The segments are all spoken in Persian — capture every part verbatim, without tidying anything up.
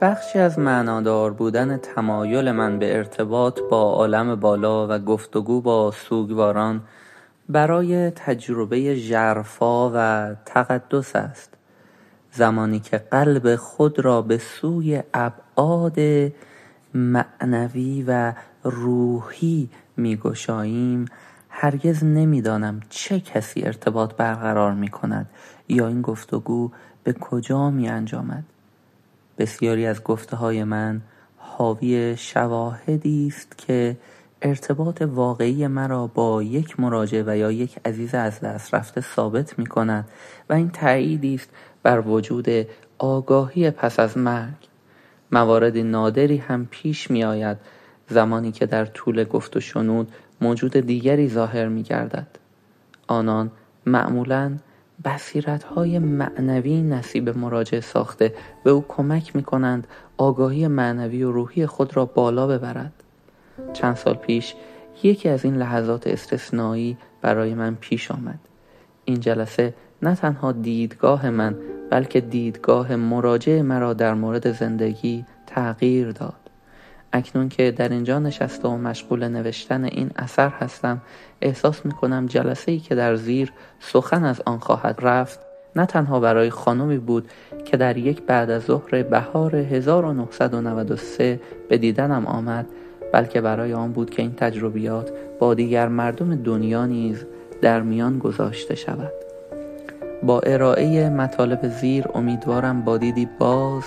بخشی از معنادار بودن تمایل من به ارتباط با عالم بالا و گفتگو با سوگواران برای تجربه ژرفا و تقدس است. زمانی که قلب خود را به سوی ابعاد معنوی و روحی می‌گشاییم، هرگز نمی‌دانم چه کسی ارتباط برقرار می‌کند یا این گفتگو به کجا می‌انجامد. بسیاری از گفته‌های من حاوی شواهدی است که ارتباط واقعی مرا با یک مراجع و یا یک عزیز از دست رفته ثابت می‌کند و این تأییدی است بر وجود آگاهی پس از مرگ. موارد نادری هم پیش می‌آید زمانی که در طول گفت و شنود موجود دیگری ظاهر می‌گردد. آنان معمولاً بصیرت‌های معنوی نصیب مراجع ساخته به او کمک می‌کنند آگاهی معنوی و روحی خود را بالا ببرد. چند سال پیش یکی از این لحظات استثنایی برای من پیش آمد. این جلسه نه تنها دیدگاه من بلکه دیدگاه مراجع مرا در مورد زندگی تغییر داد. اکنون که در اینجا نشسته و مشغول نوشتن این اثر هستم، احساس می‌کنم جلسه‌ای که در زیر سخن از آن خواهد رفت نه تنها برای خانمی بود که در یک بعد از ظهر بهار هزار و نهصد و نود و سه به دیدنم آمد، بلکه برای آن بود که این تجربیات با دیگر مردم دنیا نیز در میان گذاشته شود. با ارائه مطالب زیر امیدوارم با دیدی باز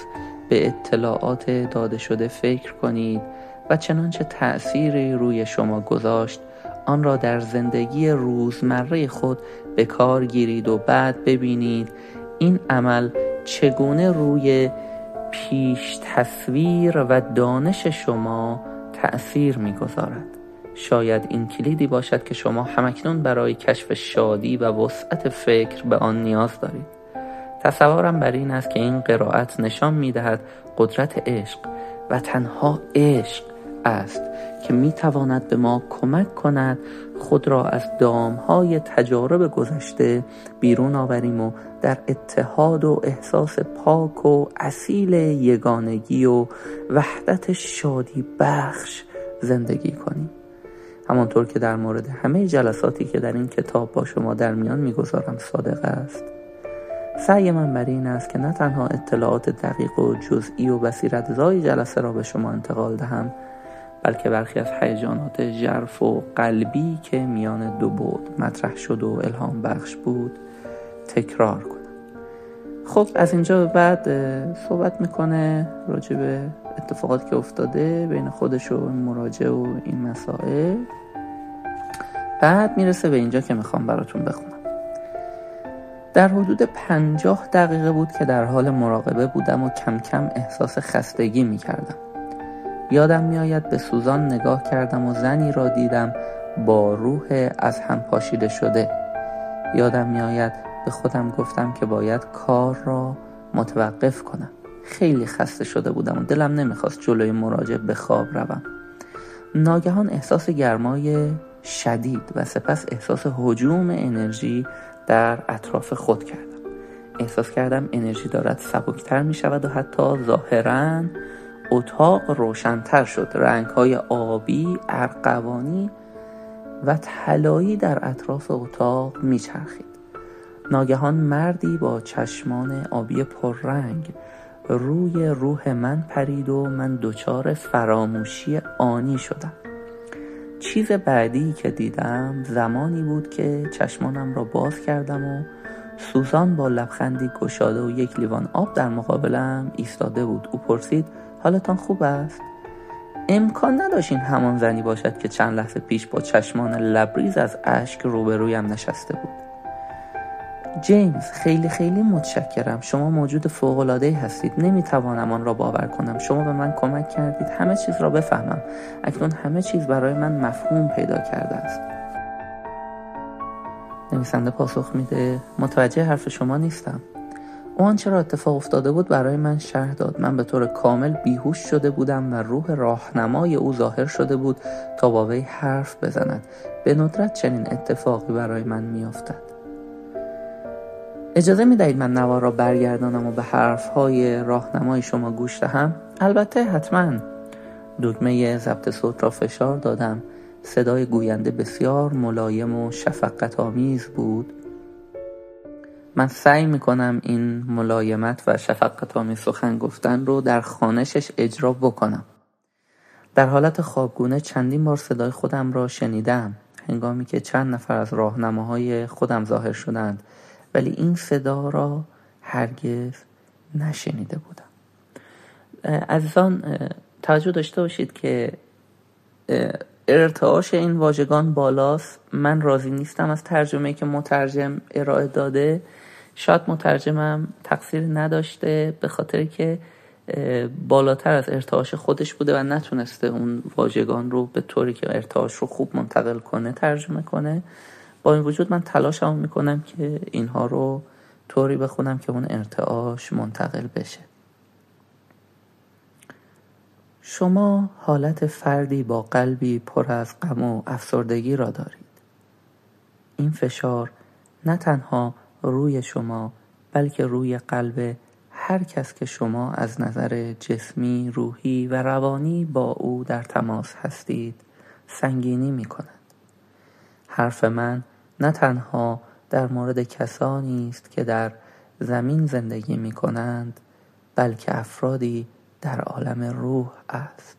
به اطلاعات داده شده فکر کنید و چنانچه تأثیری روی شما گذاشت آن را در زندگی روزمره خود به کار گیرید و بعد ببینید این عمل چگونه روی پیش تصویر و دانش شما تأثیر می‌گذارد. شاید این کلیدی باشد که شما همکنون برای کشف شادی و وسعت فکر به آن نیاز دارید. تصورم بر این است که این قرائت نشان می‌دهد قدرت عشق و تنها عشق است که می‌تواند به ما کمک کند خود را از دام‌های تجارب گذشته بیرون آوریم و در اتحاد و احساس پاک و اصیل یگانگی و وحدت شادی بخش زندگی کنیم. همانطور که در مورد همه جلساتی که در این کتاب با شما در میان می‌گذارم صادق است، سعی من بر این است که نه تنها اطلاعات دقیق و جزئی و بصیرت‌زای جلسه را به شما انتقال دهم، بلکه برخی از هیجانات ژرف و قلبی که میان دو بعد مطرح شد و الهام بخش بود تکرار کنم. خب از اینجا به بعد صحبت میکنه راجع به اتفاقات که افتاده بین خودش و مراجع و این مسائل. بعد میرسه به اینجا که میخوام براتون بخونم. در حدود پنجاه دقیقه بود که در حال مراقبه بودم و کم کم احساس خستگی می کردم. یادم می آید به سوزان نگاه کردم و زنی را دیدم با روح از هم پاشیده شده. یادم می آید به خودم گفتم که باید کار را متوقف کنم. خیلی خسته شده بودم و دلم نمی خواست جلوی مراجع به خواب روم. ناگهان احساس گرمای شدید و سپس احساس هجوم انرژی در اطراف خود کردم. احساس کردم انرژی دارد سبکتر می شود و حتی ظاهراً اتاق روشنتر شد. رنگ‌های آبی، ارغوانی و طلایی در اطراف اتاق می چرخید. ناگهان مردی با چشمان آبی پررنگ روی روح من پرید و من دچار فراموشی آنی شدم. چیز بعدی که دیدم زمانی بود که چشمانم را باز کردم و سوزان با لبخندی گشاده و یک لیوان آب در مقابلم ایستاده بود. او پرسید حالتان خوب است؟ امکان نداشت این همان زنی باشد که چند لحظه پیش با چشمان لبریز از اشک روبرویم نشسته بود. جیمز، خیلی خیلی متشکرم. شما موجود فوق‌العاده‌ای هستید. نمیتوانم آن را باور کنم. شما به من کمک کردید همه چیز را بفهمم. اکنون همه چیز برای من مفهوم پیدا کرده است. نویسنده پاسخ میده متوجه حرف شما نیستم. او آنچه را اتفاق افتاده بود برای من شرح داد. من به طور کامل بیهوش شده بودم و روح راهنمای او ظاهر شده بود تا با وی حرف بزند. به ندرت چنین اتفاقی برای من میافتد. اجازه می دهید من نوار را برگردانم و به حرفهای راهنمای شما گوش دهم؟ البته حتما. دکمه ضبط صوت را فشار دادم. صدای گوینده بسیار ملایم و شفقت‌آمیز بود. من سعی میکنم این ملایمت و شفقت‌آمیز سخن گفتن رو در خوانشش اجرا بکنم. در حالت خوابگونه چندین بار صدای خودم را شنیدم، هنگامی که چند نفر از راهنماهای خودم ظاهر شدند، ولی این صدا را هرگز نشنیده بودم. عزیزان، توجه داشته باشید که ارتعاش این واژگان بالاست. من راضی نیستم از ترجمه‌ای که مترجم ارائه داده. شاید مترجمم تقصیر نداشته، به خاطر که بالاتر از ارتعاش خودش بوده و نتونسته اون واژگان رو به طوری که ارتعاش رو خوب منتقل کنه ترجمه کنه. با این وجود من تلاشمو میکنم که اینها رو طوری بخونم که اون ارتعاش منتقل بشه. شما حالت فردی با قلبی پر از غم و افسردگی را دارید. این فشار نه تنها روی شما، بلکه روی قلب هر کس که شما از نظر جسمی، روحی و روانی با او در تماس هستید سنگینی می کند. حرف من نه تنها در مورد کسانی است که در زمین زندگی می کنند، بلکه افرادی در عالم روح است.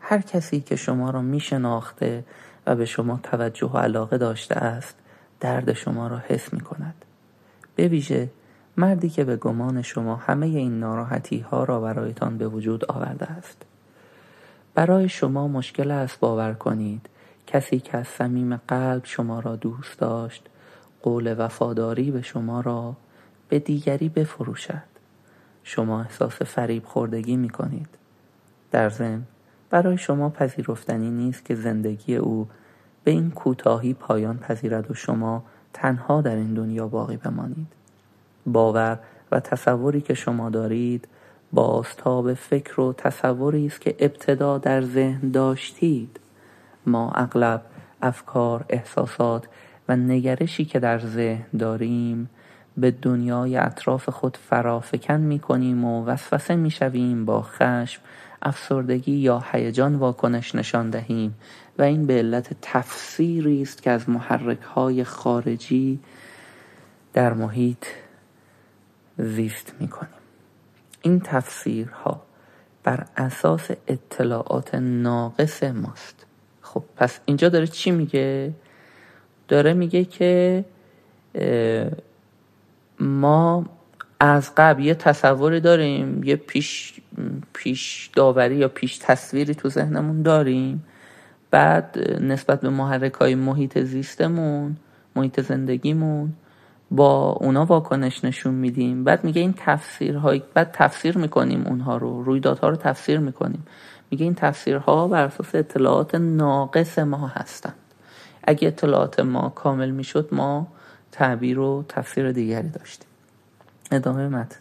هر کسی که شما را می شناخته و به شما توجه و علاقه داشته است، درد شما را حس می کند. به ویژه مردی که به گمان شما همه این ناراحتی ها را برایتان به وجود آورده است. برای شما مشکل است باور کنید کسی که از صمیم قلب شما را دوست داشت، قول وفاداری به شما را به دیگری بفروشد. شما احساس فریب خوردگی می کنید. در ضمن برای شما پذیرفتنی نیست که زندگی او به این کوتاهی پایان پذیرد و شما تنها در این دنیا باقی بمانید. باور و تصوری که شما دارید بازتاب فکر و تصوری است که ابتدا در ذهن داشتید. ما اغلب افکار، احساسات و نگرشی که در ذهن داریم به دنیای اطراف خود فرافکن می کنیم و وسوسه می شویم با خشم، افسردگی یا هیجان واکنش نشان دهیم و این به علت تفسیری است که از محرک‌های خارجی در محیط زیست می کنیم. این تفسیرها بر اساس اطلاعات ناقص ماست. خب پس اینجا داره چی میگه؟ داره میگه که ما از قبل یه تصوری داریم، یه پیش پیش داوری یا پیش تصویری تو ذهنمون داریم، بعد نسبت به محرک‌های محیط زیستمون، محیط زندگیمون با اونا واکنش نشون میدیم. بعد میگه این تفسیرهای بعد تفسیر میکنیم اونها رو، رویدادها رو تفسیر میکنیم. میگه این تفسیرها بر اساس اطلاعات ناقص ما هستند. اگه اطلاعات ما کامل میشد ما تعبیر و تفسیر دیگری داشتیم. ادامه متن.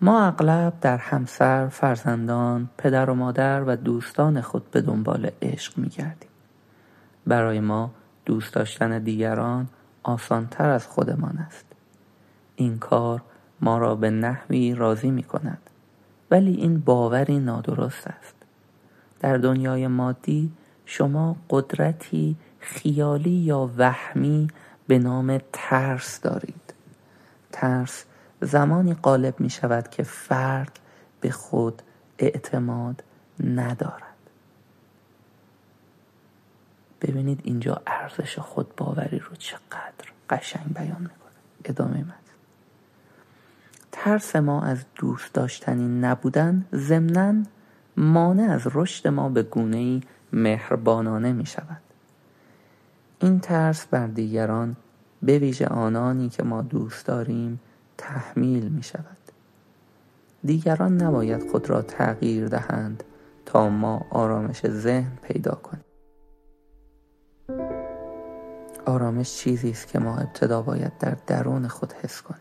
ما اغلب در همسر، فرزندان، پدر و مادر و دوستان خود به دنبال عشق میگردیم. برای ما دوست داشتن دیگران آسان‌تر از خودمان است. این کار ما را به نحوی راضی می کند، ولی این باوری نادرست است. در دنیای مادی شما قدرتی خیالی یا وهمی به نام ترس دارید. ترس زمانی غالب می شود که فرد به خود اعتماد ندارد. ببینید اینجا ارزش خود باوری رو چقدر قشنگ بیان میکنه. ادامه متن. ترس ما از دوست داشتنی نبودن ضمناً مانع از رشد ما به گونه‌ای مهربانانه می شود. این ترس بر دیگران، به ویژه آنانی که ما دوست داریم، تحمیل می شود. دیگران نباید خود را تغییر دهند تا ما آرامش ذهن پیدا کنیم. آرامش چیزی است که ما ابتدا باید در درون خود حس کنیم.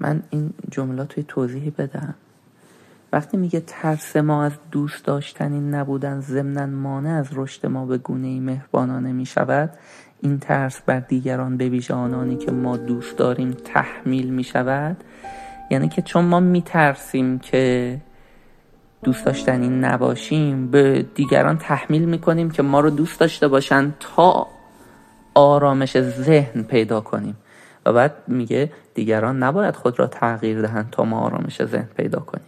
من این جمله توی توضیحی بدم. وقتی میگه ترس ما از دوست داشتن این نبودن ضمناً مانع از رشد ما به گونه‌ای مهربانانه میشود، این ترس بر دیگران به ویژه آنانی که ما دوست داریم تحمیل میشود. یعنی که چون ما میترسیم که دوست داشتنی نباشیم، به دیگران تحمیل میکنیم که ما رو دوست داشته باشن تا آرامش ذهن پیدا کنیم. و بعد میگه دیگران نباید خود را تغییر دهند تا ما آرامش ذهن پیدا کنیم.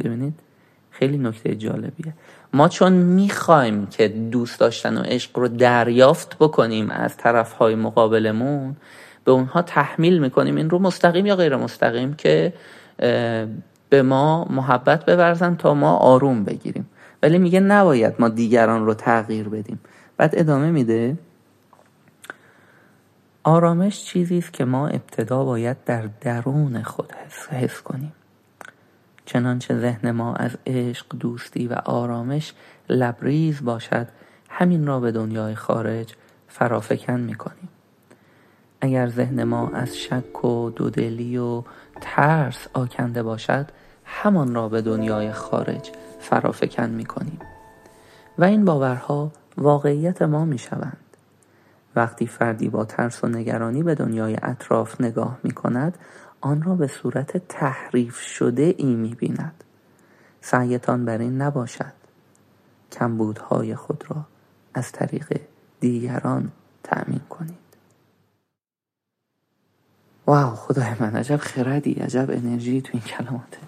ببینید خیلی نکته جالبیه. ما چون میخوایم که دوست داشتن و عشق رو دریافت بکنیم از طرفهای مقابلمون، به اونها تحمیل میکنیم این رو مستقیم یا غیر مستقیم که به ما محبت بورزن تا ما آروم بگیریم. ولی میگه نباید ما دیگران رو تغییر بدیم. بعد ادامه میده آرامش چیزی است که ما ابتدا باید در درون خود حس, حس کنیم. چنانچه ذهن ما از عشق، دوستی و آرامش لبریز باشد، همین را به دنیای خارج فرافکن میکنیم. اگر ذهن ما از شک و دودلی و ترس آکنده باشد، همان را به دنیای خارج فرافکن میکنیم و این باورها واقعیت ما میشوند. وقتی فردی با ترس و نگرانی به دنیای اطراف نگاه میکند، آن را به صورت تحریف شده ای میبیند. سعیتان بر این نباشد کمبودهای خود را از طریق دیگران تأمین کنید. واو، خدای من، عجب خردی، عجب انرژی تو این کلماته.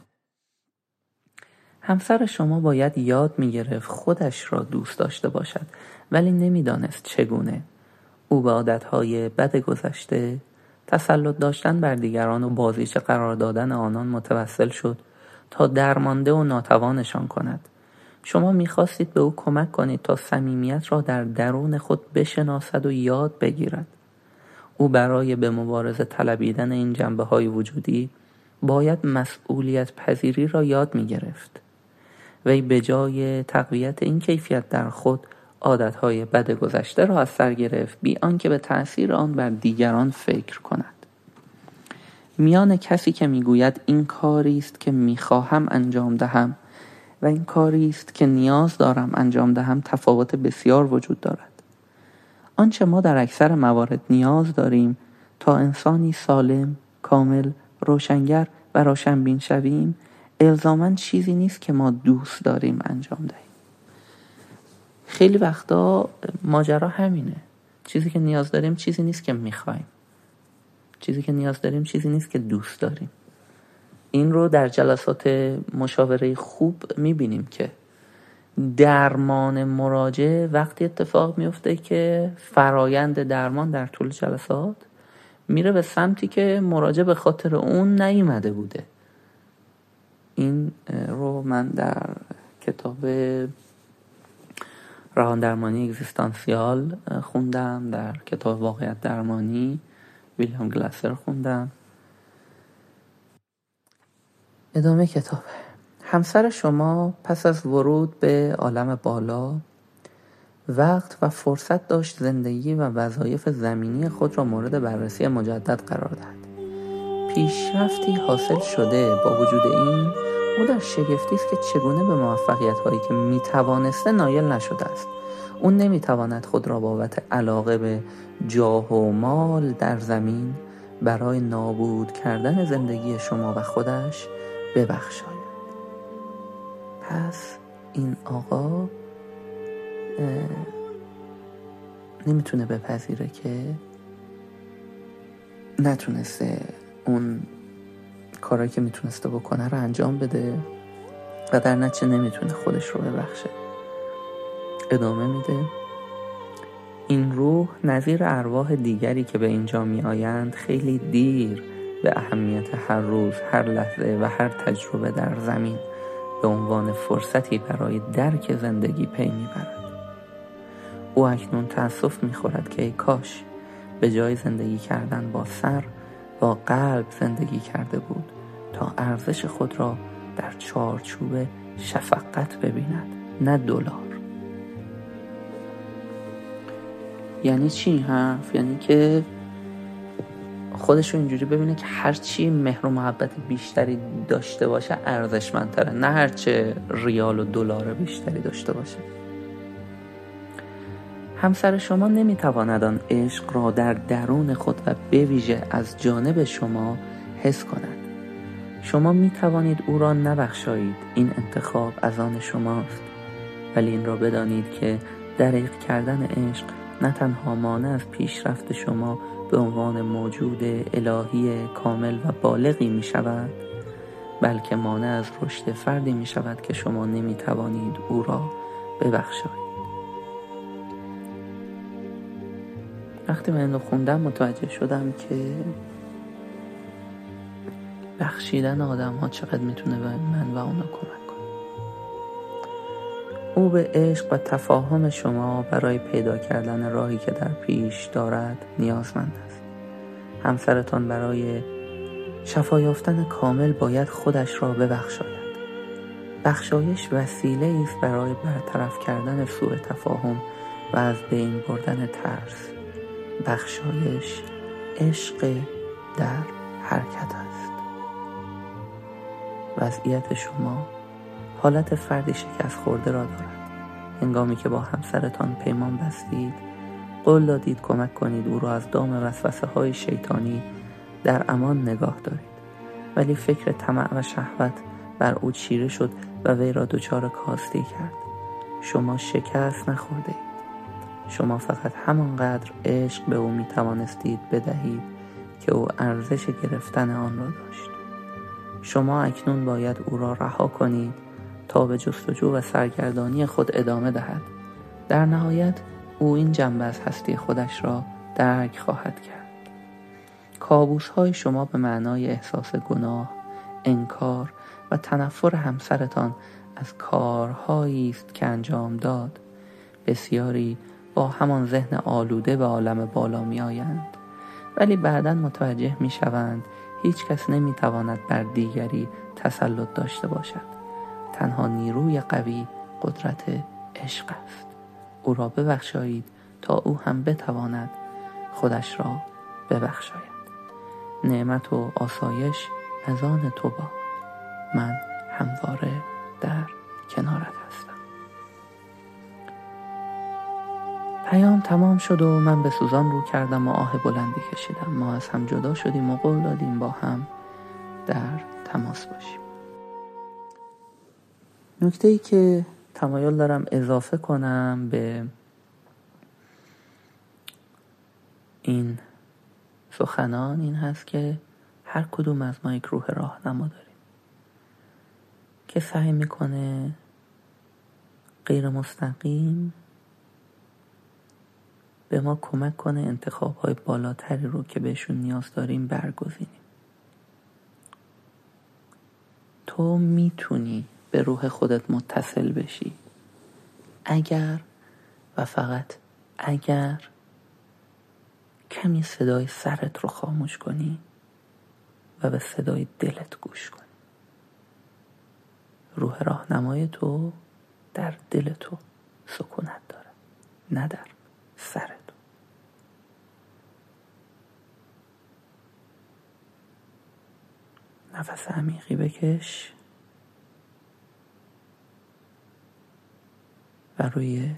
همسر شما باید یاد میگرفت خودش را دوست داشته باشد، ولی نمیدانست چگونه. او به عادتهای بد گذشته، تسلط داشتن بر دیگران و بازیچه قرار دادن آنان متوسل شد تا درمانده و ناتوانشان کند. شما میخواستید به او کمک کنید تا صمیمیت را در درون خود بشناسد و یاد بگیرد. او برای به مبارزه طلبیدن این جنبه‌های وجودی باید مسئولیت پذیری را یاد می‌گرفت. وی به جای تقویت این کیفیت در خود، عادت‌های بد گذشته را از سر گرفت بی آنکه به تأثیر آن بر دیگران فکر کند. میان کسی که میگوید این کاری است که می‌خواهم انجام دهم و این کاری است که نیاز دارم انجام دهم تفاوت بسیار وجود دارد. آنچه ما در اکثر موارد نیاز داریم تا انسانی سالم، کامل، روشنگر و روشنبین شویم، الزاماً چیزی نیست که ما دوست داریم انجام دهیم. خیلی وقتا ماجرا همینه. چیزی که نیاز داریم چیزی نیست که میخوایم. چیزی که نیاز داریم چیزی نیست که دوست داریم. این رو در جلسات مشاوره خوب میبینیم که درمان مراجع وقتی اتفاق میفته که فرایند درمان در طول جلسات میره به سمتی که مراجع به خاطر اون نیامده بوده. این رو من در کتاب روان درمانی اگزیستانسیال خوندم، در کتاب واقعیت درمانی ویلیام گلاسر خوندم. ادامه کتاب. همسر شما پس از ورود به عالم بالا وقت و فرصت داشت زندگی و وظایف زمینی خود را مورد بررسی مجدد قرار دهد. پیشرفتی حاصل شده. با وجود این او در شگفتی است که چگونه به موفقیت هایی که می توانسته نایل نشده است. او نمی تواند خود را بابت علاقه به جاه و مال در زمین برای نابود کردن زندگی شما و خودش ببخشاید. پس این آقا نمیتونه بپذیره که نتونسته اون کارایی که میتونسته بکنه رو انجام بده و در نتیجه نمیتونه خودش رو ببخشه. ادامه میده این روح نظیر ارواح دیگری که به اینجا میآیند خیلی دیر به اهمیت هر روز، هر لحظه و هر تجربه در زمین به عنوان فرصتی برای درک زندگی پی میبرد. او اکنون تأسف میخورد که ای کاش به جای زندگی کردن با سر با قلب زندگی کرده بود تا ارزش خود را در چارچوب شفقت ببیند، نه دلار. یعنی چی حرف؟ یعنی که خودش رو اینجوری ببینه که هرچی مهر و محبت بیشتری داشته باشه ارزشمندتره، نه هرچه ریال و دلار بیشتری داشته باشه. همسر شما نمیتواند آن عشق را در درون خود و به ویژه از جانب شما حس کند. شما میتوانید او را نبخشایید، این انتخاب از آن شماست، ولی این را بدانید که دریغ کردن عشق نه تنها مانع از پیشرفت شما به عنوان موجود الهی کامل و بالغی می شود، بلکه مانع از رشد فردی می شود که شما نمی توانید او را ببخشید. وقتی من اینو خوندم متوجه شدم که بخشیدن آدم ها چقدر می تونه به من و اونا کمک کنه. او به عشق و تفاهم شما برای پیدا کردن راهی که در پیش دارد نیازمند است. همسرتان برای شفا یافتن کامل باید خودش را ببخشاید. بخشایش وسیله‌ای است برای برطرف کردن سوء تفاهم و از بین بردن ترس. بخشایش عشق در حرکت است. وضعیت شما حالت فردی شکست خورده را دارد. هنگامی که با همسرتان پیمان بستید، قول دادید کمک کنید او را از دام وسوسه های شیطانی در امان نگاه دارید، ولی فکر طمع و شهوت بر او چیره شد و وی را دچار کاستی کرد. شما شکست نخورده اید. شما فقط همانقدر عشق به او می توانستید بدهید که او ارزش گرفتن آن را داشت. شما اکنون باید او را رها کنید تا به جستجو و سرگردانی خود ادامه دهد. در نهایت او این جنبه از هستی خودش را درک خواهد کرد. کابوس‌های شما به معنای احساس گناه، انکار و تنفر همسرتان از کارهایی است که انجام داد. بسیاری با همان ذهن آلوده به عالم بالا می آیند، ولی بعداً متوجه می شوند هیچ کس نمی تواند بر دیگری تسلط داشته باشد. تنها نیروی قوی قدرت عشق است. او را ببخشایید تا او هم بتواند خودش را ببخشاید. نعمت و آسایش از آن تو باد. من همواره در کنارت هستم. پیام تمام شد و من به سوزان رو کردم و آه بلندی کشیدم. ما از هم جدا شدیم و قول دادیم با هم در تماس باشیم. نکته‌ای که تمایل دارم اضافه کنم به این سخنان این هست که هر کدوم از ما یک روح راهنما داریم که سعی میکنه غیر مستقیم به ما کمک کنه انتخاب‌های بالاتری رو که بهشون نیاز داریم برگزینیم. تو میتونی به روح خودت متصل بشی اگر و فقط اگر کمی صدای سرت رو خاموش کنی و به صدای دلت گوش کنی. روح راهنمای تو در دل تو سکونت داره، نه در سر تو. نفس عمیقی بکش و روی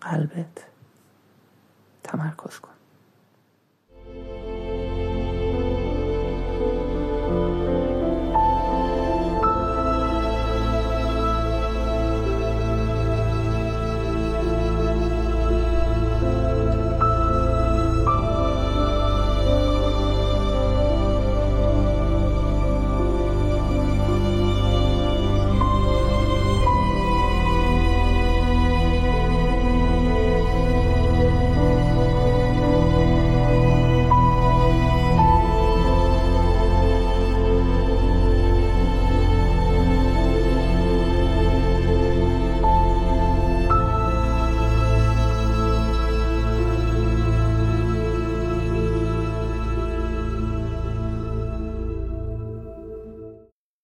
قلبت تمرکز کن.